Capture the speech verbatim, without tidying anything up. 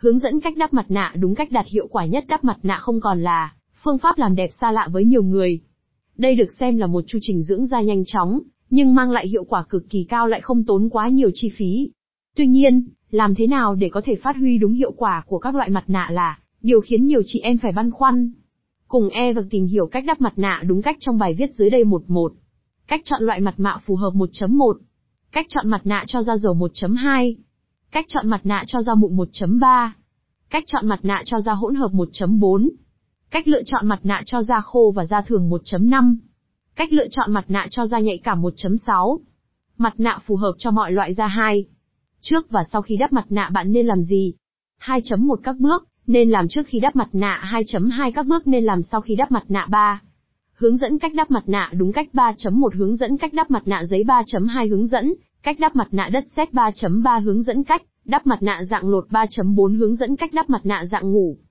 Hướng dẫn cách đắp mặt nạ đúng cách đạt hiệu quả nhất. Đắp mặt nạ không còn là phương pháp làm đẹp xa lạ với nhiều người. Đây được xem là một chu trình dưỡng da nhanh chóng, nhưng mang lại hiệu quả cực kỳ cao lại không tốn quá nhiều chi phí. Tuy nhiên, làm thế nào để có thể phát huy đúng hiệu quả của các loại mặt nạ là điều khiến nhiều chị em phải băn khoăn. Cùng e và giê tìm hiểu cách đắp mặt nạ đúng cách trong bài viết dưới đây. Một một Cách chọn loại mặt nạ phù hợp. Một chấm một Cách chọn mặt nạ cho da dầu. Một chấm hai Cách chọn mặt nạ cho da mụn. Một chấm ba Cách chọn mặt nạ cho da hỗn hợp. Một chấm bốn Cách lựa chọn mặt nạ cho da khô và da thường. Một chấm năm Cách lựa chọn mặt nạ cho da nhạy cảm. Một chấm sáu Mặt nạ phù hợp cho mọi loại da. Hai Trước và sau khi đắp mặt nạ bạn nên làm gì? Hai chấm một Các bước nên làm trước khi đắp mặt nạ. Hai chấm hai Các bước nên làm sau khi đắp mặt nạ. Ba Hướng dẫn cách đắp mặt nạ đúng cách. Ba chấm một Hướng dẫn cách đắp mặt nạ giấy. Ba chấm hai Hướng dẫn cách đắp mặt nạ đất sét. Ba chấm ba Hướng dẫn cách đắp mặt nạ dạng lột. Ba chấm bốn Hướng dẫn cách đắp mặt nạ dạng ngủ.